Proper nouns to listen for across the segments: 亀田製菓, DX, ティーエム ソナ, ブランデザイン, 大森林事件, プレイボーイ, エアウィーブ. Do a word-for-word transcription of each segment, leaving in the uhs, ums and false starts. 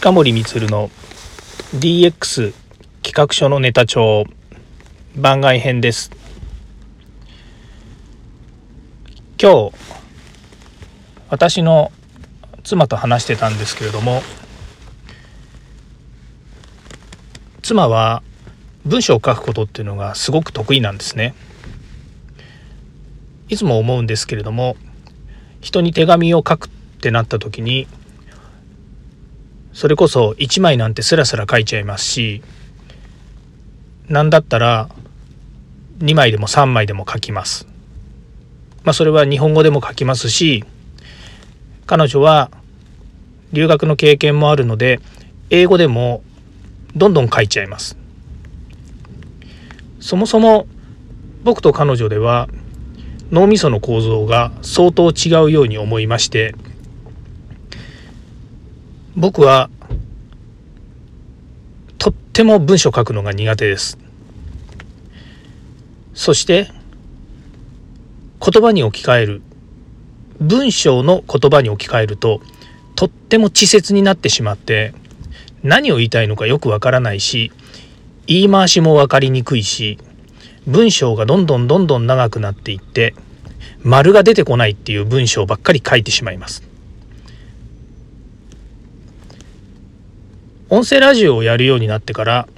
近森光の ディーエックス 企画書のネタ帳番外編です。今日私の妻と話してたんですけれども、妻は文章を書くことっていうのがすごく得意なんですね。いつも思うんですけれども、人に手紙を書くってなった時にそれこそいちまいなんてスラスラ書いちゃいますし、なんだったらにまいでもさんまいでも書きます。まあそれは日本語でも書きますし、彼女は留学の経験もあるので英語でもどんどん書いちゃいます。そもそも僕と彼女では脳みその構造が相当違うように思いまして、僕はとっても文章書くのが苦手です。そして言葉に置き換える、文章の言葉に置き換えるととっても稚拙になってしまって、何を言いたいのかよくわからないし、言い回しもわかりにくいし、文章がどんどんどんどん長くなっていって丸が出てこないっていう文章ばっかり書いてしまいます。音声ラジオをやるようになってから、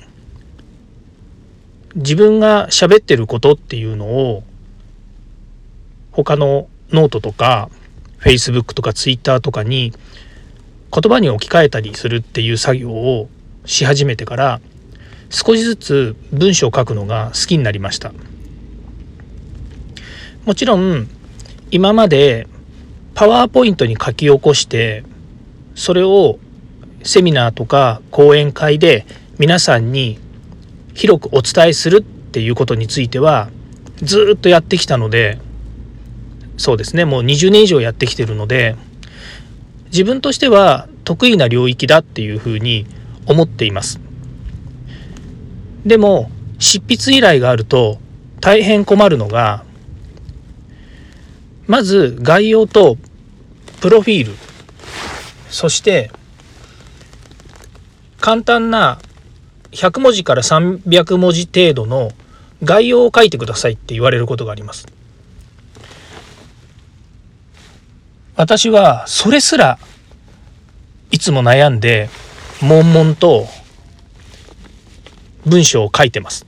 自分が喋ってることっていうのを他のノートとか Facebook とか Twitter とかに言葉に置き換えたりするっていう作業をし始めてから、少しずつ文章を書くのが好きになりました。もちろん今までパワーポイントに書き起こして、それをセミナーとか講演会で皆さんに広くお伝えするっていうことについてはずっとやってきたので、そうですね、もうにじゅうねん以上やってきてるので、自分としては得意な領域だっていうふうに思っています。でも執筆依頼があると大変困るのが、まず概要とプロフィール、そして簡単なひゃくもじからさんびゃくもじ程度の概要を書いてくださいって言われることがあります。私はそれすらいつも悩んで悶々と文章を書いてます。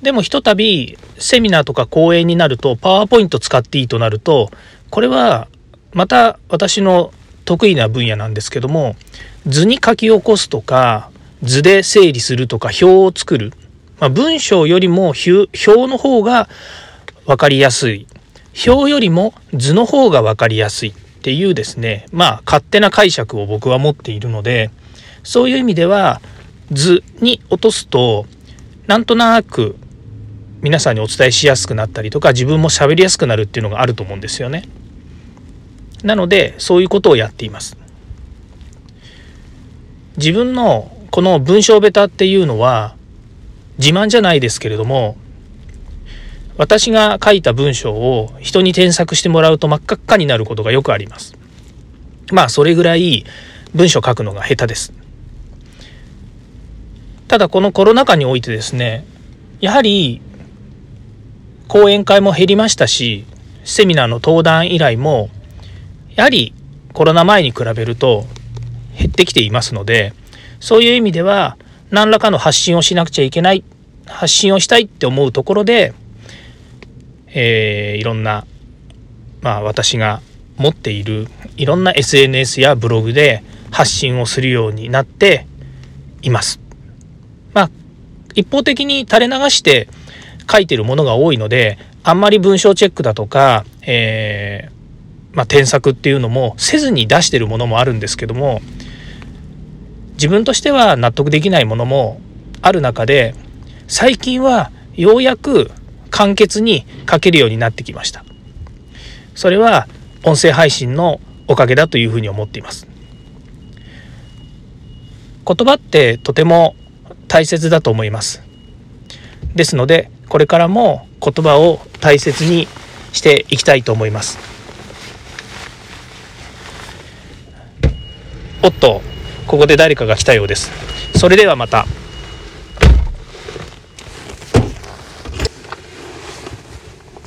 でもひとたびセミナーとか講演になると、パワーポイント使っていいとなると、これはまた私の得意な分野なんですけども、図に書き起こすとか図で整理するとか表を作る、まあ、文章よりも表の方が分かりやすい、表よりも図の方が分かりやすいっていうですね、まあ勝手な解釈を僕は持っているので、そういう意味では図に落とすとなんとなく皆さんにお伝えしやすくなったりとか、自分も喋りやすくなるっていうのがあると思うんですよね。なのでそういうことをやっています。自分のこの文章ベタっていうのは自慢じゃないですけれども、私が書いた文章を人に添削してもらうと真っ赤っかになることがよくあります。まあそれぐらい文章書くのが下手です。ただこのコロナ禍においてですね、やはり講演会も減りましたし、セミナーの登壇依頼もやはりコロナ前に比べると減ってきていますので、そういう意味では何らかの発信をしなくちゃいけない、発信をしたいって思うところで、えー、いろんな、まあ、私が持っているいろんな エスエヌエス やブログで発信をするようになっています。まあ一方的に垂れ流して書いてるものが多いので、あんまり文章チェックだとか、えーまあ、添削っていうのもせずに出してるものもあるんですけども、自分としては納得できないものもある中で、最近はようやく簡潔に書けるようになってきました。それは音声配信のおかげだというふうに思っています。言葉ってとても大切だと思います。ですのでこれからも言葉を大切にしていきたいと思います。おっと、ここで誰かが来たようです。それではまた。